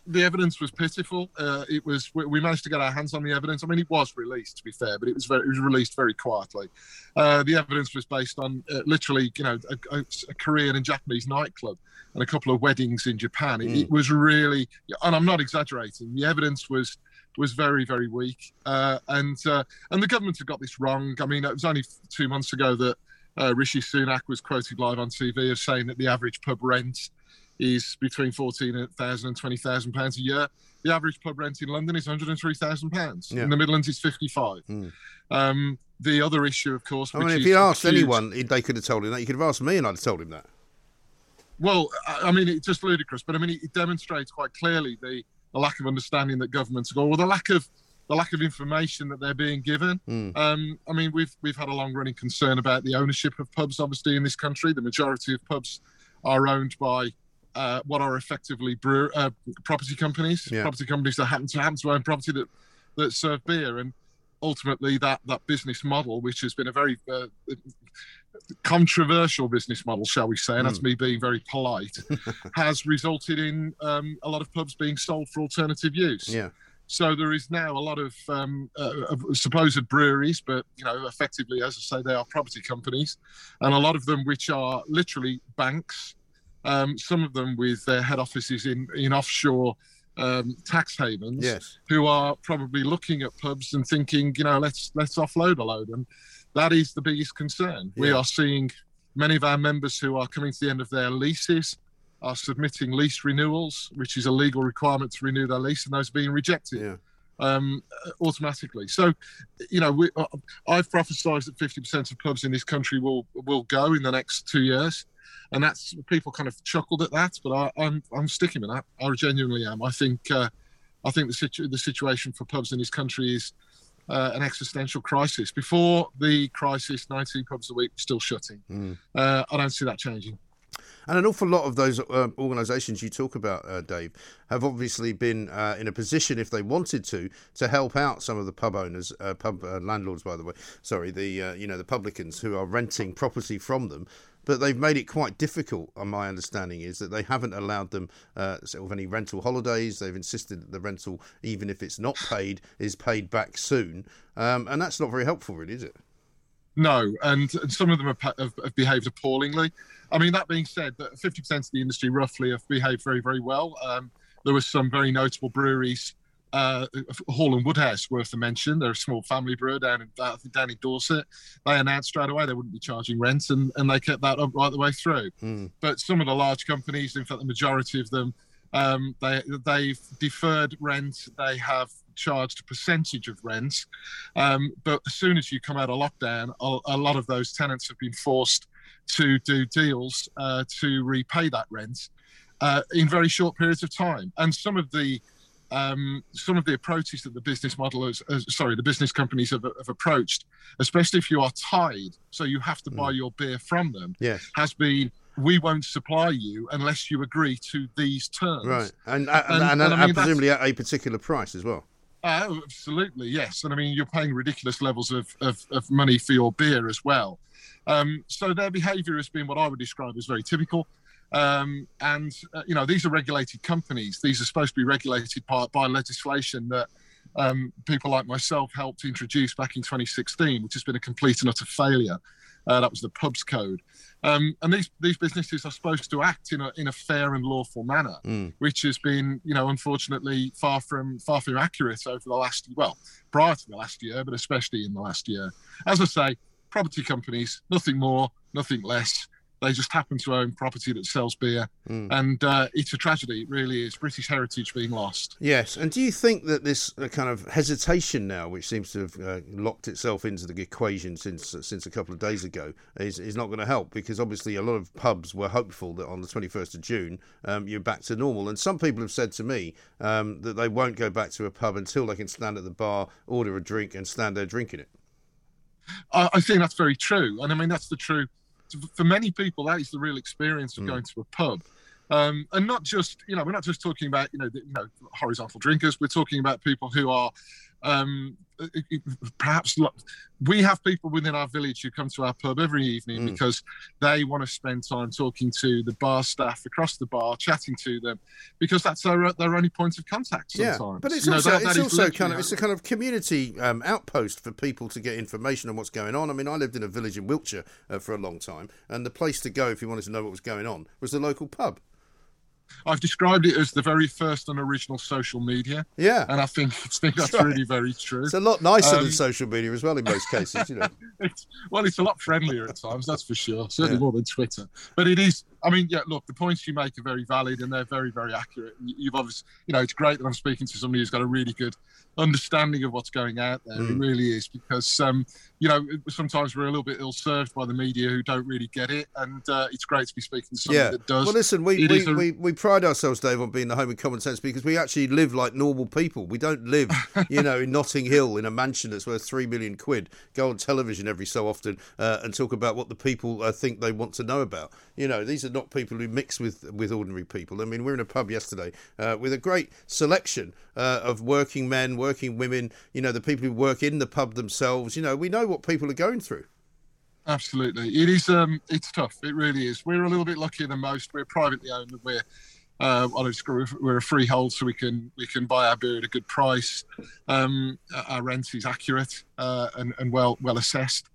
the evidence was pitiful. Uh, it was we, we managed to get our hands on the evidence. I mean, it was released, to be fair, but it was very, it was released very quietly. Uh, the evidence was based on uh, literally, you know, a, a, a career in a Japanese nightclub and a couple of weddings in Japan. It, mm. it was really, and I'm not exaggerating. The evidence was was very, very weak, uh, and uh, and the government have got this wrong. I mean, it was only two months ago that uh, Rishi Sunak was quoted live on T V as saying that the average pub rent is between fourteen thousand pounds and twenty thousand pounds a year. The average pub rent in London is one hundred three thousand pounds. Yeah. In the Midlands, it's fifty-five. Mm. Um, the other issue, of course, I which mean, if is you asked huge... anyone, they could have told him that. You could have asked me, and I'd have told him that. Well, I mean, it's just ludicrous, but I mean, it demonstrates quite clearly the, the lack of understanding that governments go, or the lack of the lack of information that they're being given. Mm. Um, I mean, we've we've had a long-running concern about the ownership of pubs, obviously, in this country. The majority of pubs are owned by Uh, what are effectively brewer, uh, property companies, yeah. property companies that happen to happen to own property that, that serve beer, and ultimately that, that business model, which has been a very uh, controversial business model, shall we say, and mm. that's me being very polite, has resulted in um, a lot of pubs being sold for alternative use. Yeah. So there is now a lot of, um, uh, of supposed breweries, but you know, effectively, as I say, they are property companies, and a lot of them which are literally banks. Um, some of them with their head offices in, in offshore um, tax havens, yes. who are probably looking at pubs and thinking, you know, let's let's offload a load. And that is the biggest concern. Yeah. We are seeing many of our members who are coming to the end of their leases are submitting lease renewals, which is a legal requirement to renew their lease, and those are being rejected. Yeah. Um, automatically. So, you know, we, I've prophesied that fifty percent of pubs in this country will will go in the next two years. And that's, people kind of chuckled at that, but I, I'm I'm sticking with that. I genuinely am. I think uh, I think the situ- the situation for pubs in this country is uh, an existential crisis. Before the crisis, nineteen pubs a week were still shutting. Mm. Uh, I don't see that changing. And an awful lot of those um, organisations you talk about, uh, Dave, have obviously been uh, in a position, if they wanted to, to help out some of the pub owners, uh, pub uh, landlords, by the way, sorry, the uh, you know the publicans who are renting property from them. But they've made it quite difficult, my understanding is, that they haven't allowed them uh, sort of any rental holidays. They've insisted that the rental, even if it's not paid, is paid back soon. Um, and that's not very helpful, really, is it? No, and, and some of them have, have, have behaved appallingly. I mean, that being said, that fifty percent of the industry roughly have behaved very, very well. Um, there were some very notable breweries. Uh, Hall and Woodhouse, worth a mention. They're a small family brewer down in, down in Dorset. They announced straight away they wouldn't be charging rent, and, and they kept that up right the way through. Mm. But some of the large companies, in fact, the majority of them, um, they, they've deferred rent. They have charged a percentage of rent. Um, but as soon as you come out of lockdown, a, a lot of those tenants have been forced to do deals uh, to repay that rent uh, in very short periods of time. And some of the Um, some of the approaches that the business model is, uh, sorry, the business companies have, have approached, especially if you are tied, so you have to buy mm. your beer from them, yes. has been, we won't supply you unless you agree to these terms. Right, and, and, and, and, and, I mean, and presumably at a particular price as well. Uh, absolutely, yes. And I mean, you're paying ridiculous levels of, of, of money for your beer as well. Um, so their behaviour has been what I would describe as very typical. Um, and, uh, you know, these are regulated companies. These are supposed to be regulated by, by legislation that um, people like myself helped introduce back in twenty sixteen, which has been a complete and utter failure. Uh, that was the pubs code. Um, and these, these businesses are supposed to act in a, in a fair and lawful manner, mm. which has been, you know, unfortunately far from far from accurate over the last, well, prior to the last year, but especially in the last year. As I say, property companies, nothing more, nothing less. They just happen to own property that sells beer. Mm. And uh, it's a tragedy, it really is. British heritage being lost. Yes. And do you think that this kind of hesitation now, which seems to have uh, locked itself into the equation since since a couple of days ago, is, is not going to help? Because obviously a lot of pubs were hopeful that on the twenty-first of June, um, you're back to normal. And some people have said to me um, that they won't go back to a pub until they can stand at the bar, order a drink and stand there drinking it. I, I think that's very true. And I mean, that's the true. For many people, that is the real experience of mm. going to a pub. Um, and not just, you know, we're not just talking about, you know, the, you know, horizontal drinkers. We're talking about people who are um, perhaps we have people within our village who come to our pub every evening mm. because they want to spend time talking to the bar staff across the bar, chatting to them, because that's their their only point of contact sometimes. Yeah, but it's you also, know, that, it's that also kind of it's a kind of community um, outpost for people to get information on what's going on. I mean, I lived in a village in Wiltshire uh, for a long time, and the place to go if you wanted to know what was going on was the local pub. I've described it as the very first and original social media. Yeah. And I think, I think that's right. really very true. It's a lot nicer um, than social media as well in most cases, you know. It's, well, it's a lot friendlier at times, that's for sure. Certainly yeah. more than Twitter. But it is, I mean, yeah, look, the points you make are very valid and they're very, very accurate. You've obviously, you know, it's great that I'm speaking to somebody who's got a really good understanding of what's going out there. Mm. It really is because, um, you know, sometimes we're a little bit ill-served by the media who don't really get it. And uh, it's great to be speaking to somebody yeah. that does. Well, listen, we, we, a, we, we pride ourselves, Dave, on being the home of common sense because we actually live like normal people. We don't live, you know, in Notting Hill in a mansion that's worth three million quid, go on television every so often uh, and talk about what the people uh, think they want to know about. You know, these are not people who mix with, with ordinary people. I mean, we were in a pub yesterday uh, with a great selection uh, of working men, working women, you know, the people who work in the pub themselves. You know, we know what people are going through. Absolutely. It is, um, it's tough. It really is. We're a little bit luckier than most. We're privately owned. We're, uh, we're a freehold, so we can, we can buy our beer at a good price. Um, our rent is accurate uh, and, and well, well assessed.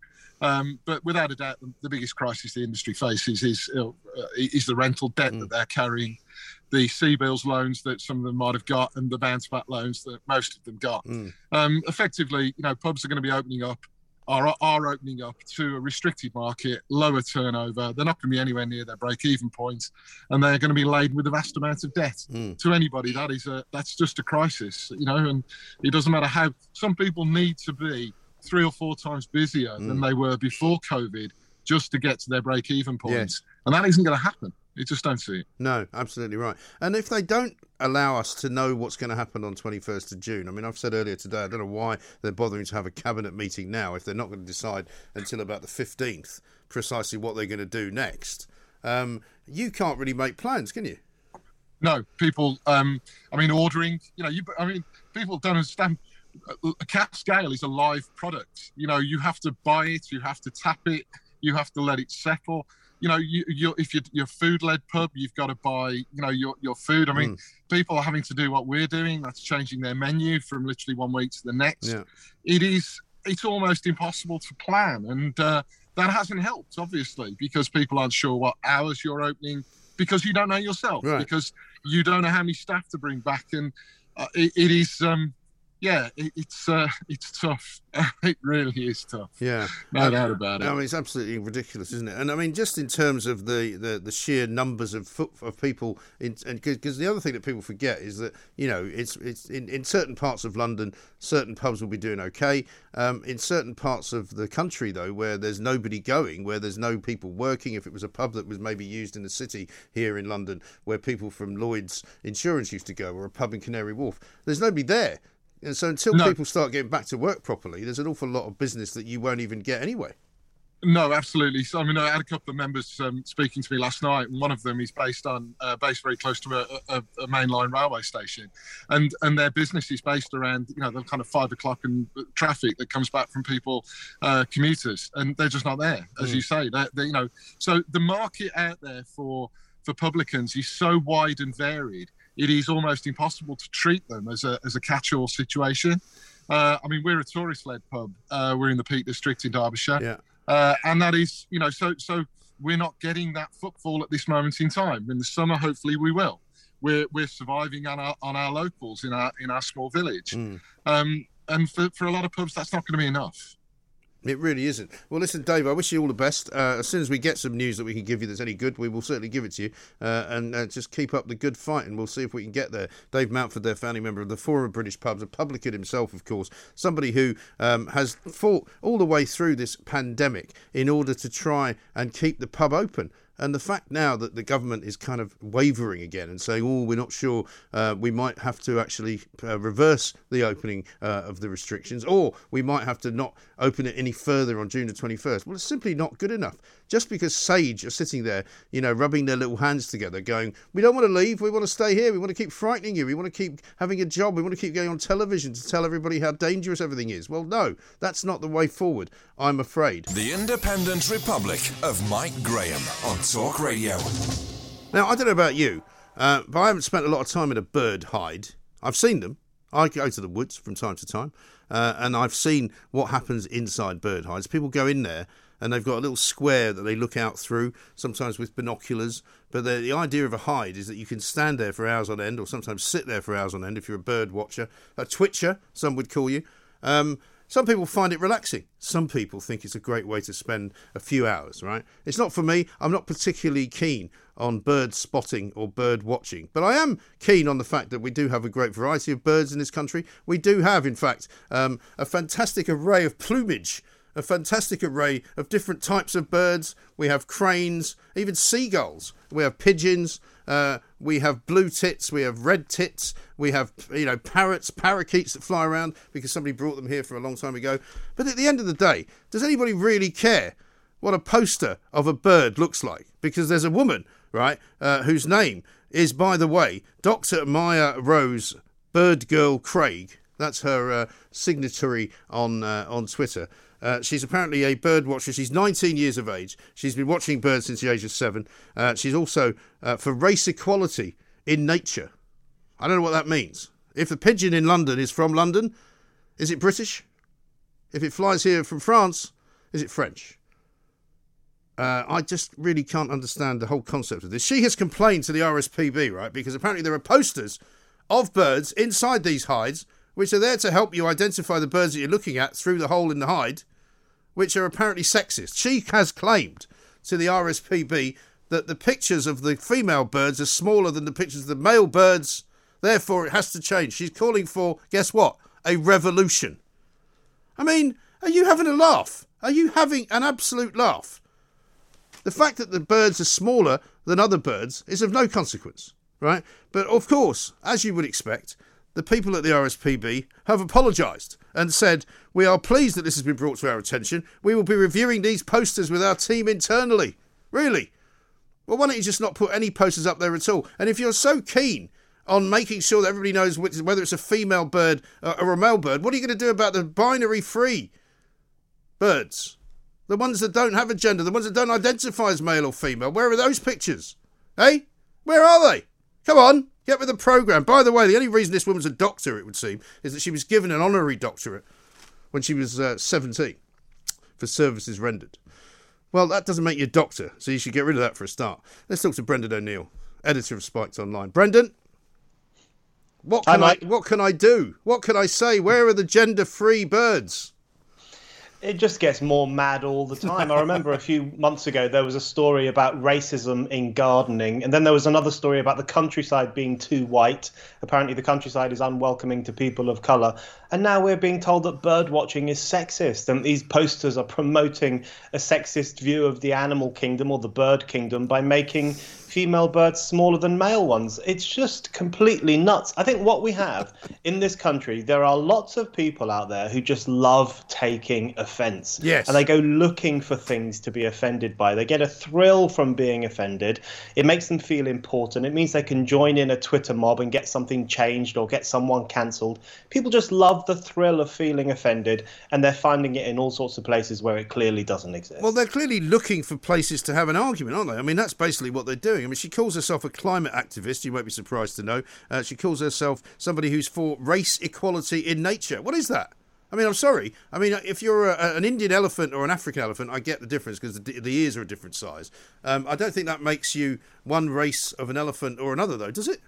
Um, but without a doubt, the biggest crisis the industry faces is uh, is the rental debt mm. that they're carrying, the C-bills loans that some of them might have got, and the bounce-back loans that most of them got. Mm. Um, effectively, you know, pubs are going to be opening up, are, are opening up to a restricted market, lower turnover. They're not going to be anywhere near their break-even point, and they're going to be laden with a vast amount of debt. Mm. To anybody, that is a, that's just a crisis, you know, and it doesn't matter how... Some people need to be three or four times busier mm. than they were before COVID just to get to their break-even point. Yes. And that isn't going to happen. You just don't see it. No, absolutely right. And if they don't allow us to know what's going to happen on twenty-first of June, I mean, I've said earlier today, I don't know why they're bothering to have a cabinet meeting now if they're not going to decide until about the fifteenth precisely what they're going to do next. Um, you can't really make plans, can you? No, people, um, I mean, ordering, you know, you. I mean, people don't understand... A cap scale is a live product. You know, you have to buy it, you have to tap it, you have to let it settle. You know, you, you're, if you're, you're a food-led pub, you've got to buy, you know, your, your food. I mean, mm. people are having to do what we're doing. That's changing their menu from literally one week to the next. Yeah. It is, it's almost impossible to plan. And uh, that hasn't helped, obviously, because people aren't sure what hours you're opening, because you don't know yourself, right. because you don't know how many staff to bring back. And uh, it, it is... Um, Yeah, it's uh, it's tough. It really is tough. Yeah, no doubt about it. I mean, it's absolutely ridiculous, isn't it? And I mean, just in terms of the, the, the sheer numbers of foot, of people, in, and because the other thing that people forget is that, you know, it's it's in, in certain parts of London, certain pubs will be doing okay. Um, in certain parts of the country, though, where there's nobody going, where there's no people working, if it was a pub that was maybe used in the city here in London, where people from Lloyd's Insurance used to go, or a pub in Canary Wharf, there's nobody there. And so until no. people start getting back to work properly, there's an awful lot of business that you won't even get anyway. No, absolutely. So, I mean, I had a couple of members um, speaking to me last night, and one of them is based on uh, based very close to a, a, a mainline railway station, and and their business is based around, you know, the kind of five o'clock and traffic that comes back from people, uh, commuters, and they're just not there, as mm. you say. They're, they're, you know, so the market out there for for publicans is so wide and varied. It is almost impossible to treat them as a as a catch-all situation. Uh, I mean, we're a tourist-led pub. Uh, we're in the Peak District in Derbyshire. Yeah. Uh, and that is, you know, so so we're not getting that footfall at this moment in time. In the summer, hopefully we will. We're we're surviving on our on our locals in our in our small village. Mm. Um, and for, for a lot of pubs, that's not going to be enough. It really isn't. Well, listen, Dave, I wish you all the best. Uh, as soon as we get some news that we can give you that's any good, we will certainly give it to you. Uh, and uh, just keep up the good fight, and we'll see if we can get there. Dave Mountford, their founding member of the Forum of British Pubs, a publican himself, of course, somebody who um, has fought all the way through this pandemic in order to try and keep the pub open. And the fact now that the government is kind of wavering again and saying, oh, we're not sure, uh, we might have to actually uh, reverse the opening uh, of the restrictions, or we might have to not open it any further on June the twenty-first. Well, it's simply not good enough. Just because SAGE are sitting there, you know, rubbing their little hands together going, we don't want to leave, we want to stay here, we want to keep frightening you, we want to keep having a job, we want to keep going on television to tell everybody how dangerous everything is. Well, no, that's not the way forward, I'm afraid. The Independent Republic of Mike Graham on Talk Radio. Now, I don't know about you, uh, but I haven't spent a lot of time in a bird hide. I've seen them. I go to the woods from time to time, uh, and I've seen what happens inside bird hides. People go in there, and they've got a little square that they look out through, sometimes with binoculars. But the, the idea of a hide is that you can stand there for hours on end, or sometimes sit there for hours on end if you're a bird watcher, a twitcher, some would call you. Um, some people find it relaxing. Some people think it's a great way to spend a few hours, right? It's not for me. I'm not particularly keen on bird spotting or bird watching. But I am keen on the fact that we do have a great variety of birds in this country. We do have, in fact, um, a fantastic array of plumage, a fantastic array of different types of birds. We have cranes, even seagulls. We have pigeons. Uh, we have blue tits. We have red tits. We have, you know, parrots, parakeets that fly around because somebody brought them here from a long time ago. But at the end of the day, does anybody really care what a poster of a bird looks like? Because there's a woman, right, uh, whose name is, by the way, Doctor Maya Rose Bird Girl Craig. That's her uh, signatory on uh, on Twitter. Uh, she's apparently a bird watcher. She's nineteen years of age. She's been watching birds since the age of seven. Uh, she's also uh, for race equality in nature. I don't know what that means. If the pigeon in London is from London, is it British? If it flies here from France, is it French? Uh, I just really can't understand the whole concept of this. She has complained to the R S P B, right, because apparently there are posters of birds inside these hides which are there to help you identify the birds that you're looking at through the hole in the hide, which are apparently sexist. She has claimed to the R S P B that the pictures of the female birds are smaller than the pictures of the male birds, therefore it has to change. She's calling for, guess what, a revolution. I mean, are you having a laugh? Are you having an absolute laugh? The fact that the birds are smaller than other birds is of no consequence, right? But of course, as you would expect, the people at the R S P B have apologised and said, we are pleased that this has been brought to our attention. We will be reviewing these posters with our team internally. Really? Well, why don't you just not put any posters up there at all? And if you're so keen on making sure that everybody knows which, whether it's a female bird or a male bird, what are you going to do about the binary-free birds? The ones that don't have a gender, the ones that don't identify as male or female. Where are those pictures? Eh? Where are they? Come on. Get with the programme. By the way, the only reason this woman's a doctor, it would seem, is that she was given an honorary doctorate when she was uh, seventeen for services rendered. Well, that doesn't make you a doctor, so you should get rid of that for a start. Let's talk to Brendan O'Neill, editor of Spiked Online. Brendan, what can Hi, I, what can I do? What can I say? Where are the gender-free birds? It just gets more mad all the time. I remember a few months ago, there was a story about racism in gardening. And then there was another story about the countryside being too white. Apparently, the countryside is unwelcoming to people of colour. And now we're being told that bird watching is sexist. And these posters are promoting a sexist view of the animal kingdom or the bird kingdom by making female birds smaller than male ones. It's just completely nuts. I think what we have in this country, there are lots of people out there who just love taking offence. Yes. And they go looking for things to be offended by. They get a thrill from being offended. It makes them feel important. It means they can join in a Twitter mob and get something changed or get someone cancelled. People just love the thrill of feeling offended, and they're finding it in all sorts of places where it clearly doesn't exist. Well, they're clearly looking for places to have an argument, aren't they? I mean, that's basically what they're doing. I mean, she calls herself a climate activist, you won't be surprised to know. Uh, she calls herself somebody who's for race equality in nature. What is that? I mean, I'm sorry. I mean, if you're a, an Indian elephant or an African elephant, I get the difference because the, the ears are a different size. Um, I don't think that makes you one race of an elephant or another, though, does it?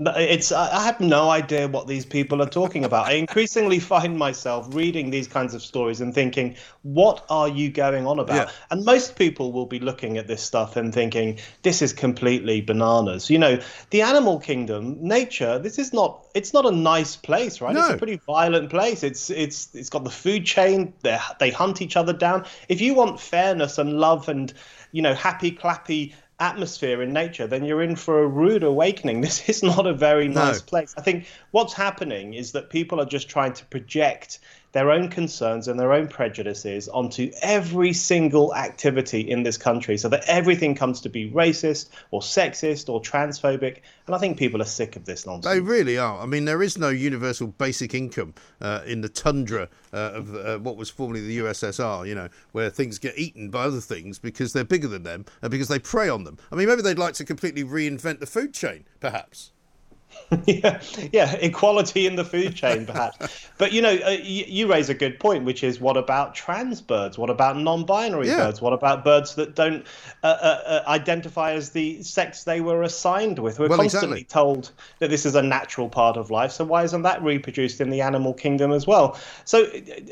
It's I have no idea what these people are talking about. I increasingly find myself reading these kinds of stories and thinking, what are you going on about? Yeah. And most people will be looking at this stuff and thinking, this is completely bananas. You know, the animal kingdom, nature, this is not, it's not a nice place, right? No. It's a pretty violent place. It's it's it's got the food chain. They they hunt each other down. If you want fairness and love and, you know, happy, clappy atmosphere in nature, then you're in for a rude awakening. This is not a very nice no. place. I think what's happening is that people are just trying to project their own concerns and their own prejudices onto every single activity in this country, so that everything comes to be racist or sexist or transphobic. And I think people are sick of this nonsense. They really are. I mean, there is no universal basic income uh, in the tundra uh, of uh, what was formerly the U S S R, you know, where things get eaten by other things because they're bigger than them and because they prey on them. I mean, maybe they'd like to completely reinvent the food chain, perhaps. yeah, yeah, equality in the food chain, perhaps. But, you know, uh, you, you raise a good point, which is, what about trans birds? What about non-binary yeah. birds? What about birds that don't uh, uh, identify as the sex they were assigned with? We're well, constantly exactly. told that this is a natural part of life. So why isn't that reproduced in the animal kingdom as well? So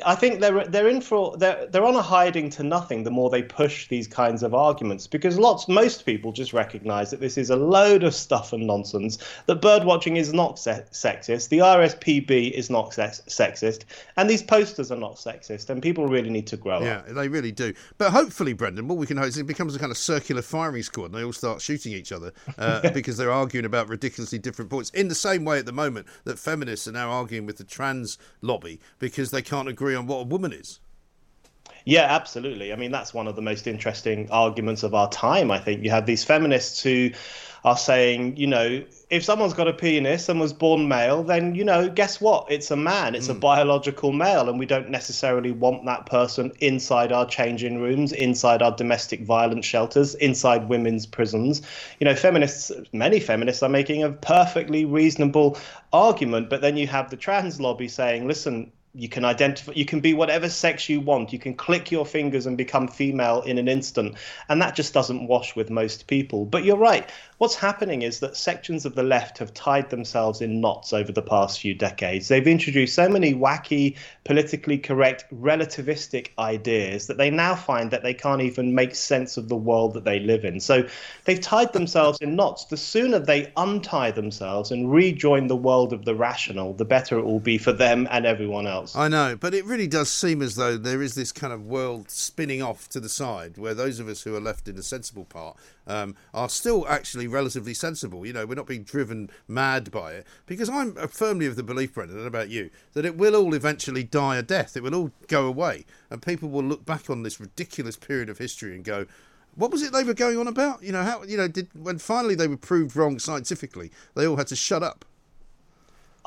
I think they're they're in for they're they're on a hiding to nothing. The more they push these kinds of arguments, because lots most people just recognise that this is a load of stuff and nonsense. That bird watching is not se- sexist, the R S P B is not sex- sexist, and these posters are not sexist, and people really need to grow yeah, up. Yeah, they really do. But hopefully, Brendan, what we can hope is it becomes a kind of circular firing squad and they all start shooting each other uh, because they're arguing about ridiculously different points, in the same way at the moment that feminists are now arguing with the trans lobby because they can't agree on what a woman is. Yeah, absolutely. I mean, that's one of the most interesting arguments of our time, I think. You have these feminists who are saying, you know, if someone's got a penis and was born male, then, you know, guess what? It's a man. It's mm. a biological male. And we don't necessarily want that person inside our changing rooms, inside our domestic violence shelters, inside women's prisons. You know, feminists, many feminists are making a perfectly reasonable argument. But then you have the trans lobby saying, listen, you can identify, you can be whatever sex you want. You can click your fingers and become female in an instant. And that just doesn't wash with most people. But you're right. What's happening is that sections of the left have tied themselves in knots over the past few decades. They've introduced so many wacky, politically correct, relativistic ideas that they now find that they can't even make sense of the world that they live in. So they've tied themselves in knots. The sooner they untie themselves and rejoin the world of the rational, the better it will be for them and everyone else. I know, but it really does seem as though there is this kind of world spinning off to the side where those of us who are left in the sensible part um, are still actually relatively sensible. You know, we're not being driven mad by it, because I'm firmly of the belief, Brendan, and about you, that it will all eventually die a death. It will all go away and people will look back on this ridiculous period of history and go, what was it they were going on about? You know, how, you know, did when finally they were proved wrong scientifically, they all had to shut up.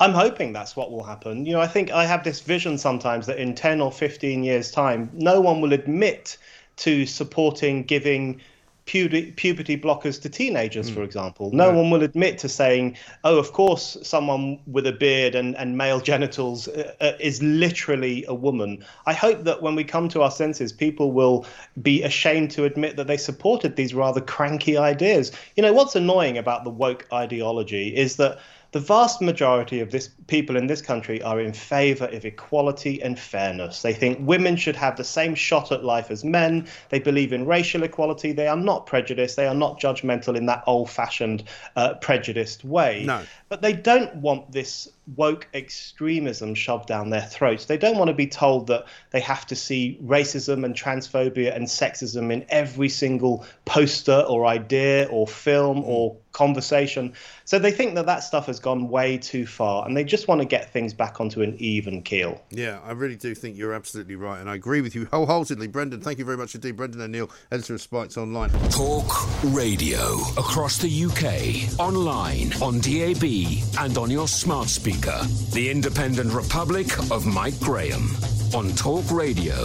I'm hoping that's what will happen. You know, I think I have this vision sometimes that in ten or fifteen years' time, no one will admit to supporting giving Puberty, puberty blockers to teenagers, mm. for example. No yeah. one will admit to saying, oh, of course, someone with a beard and, and male genitals uh, uh, is literally a woman. I hope that when we come to our senses, people will be ashamed to admit that they supported these rather cranky ideas. You know, what's annoying about the woke ideology is that the vast majority of this people in this country are in favour of equality and fairness. They think women should have the same shot at life as men. They believe in racial equality. They are not not prejudiced. They are not judgmental in that old-fashioned uh, prejudiced way. No. But they don't want this woke extremism shoved down their throats. They don't want to be told that they have to see racism and transphobia and sexism in every single poster or idea or film mm. or conversation. So they think that that stuff has gone way too far and they just want to get things back onto an even keel. Yeah, I really do think you're absolutely right, and I agree with you wholeheartedly. Brendan, thank you very much indeed. Brendan O'Neill, editor of Spiked Online. Talk Radio across the U K, online, on D A B and on your smart speaker. The Independent Republic of Mike Graham on Talk Radio.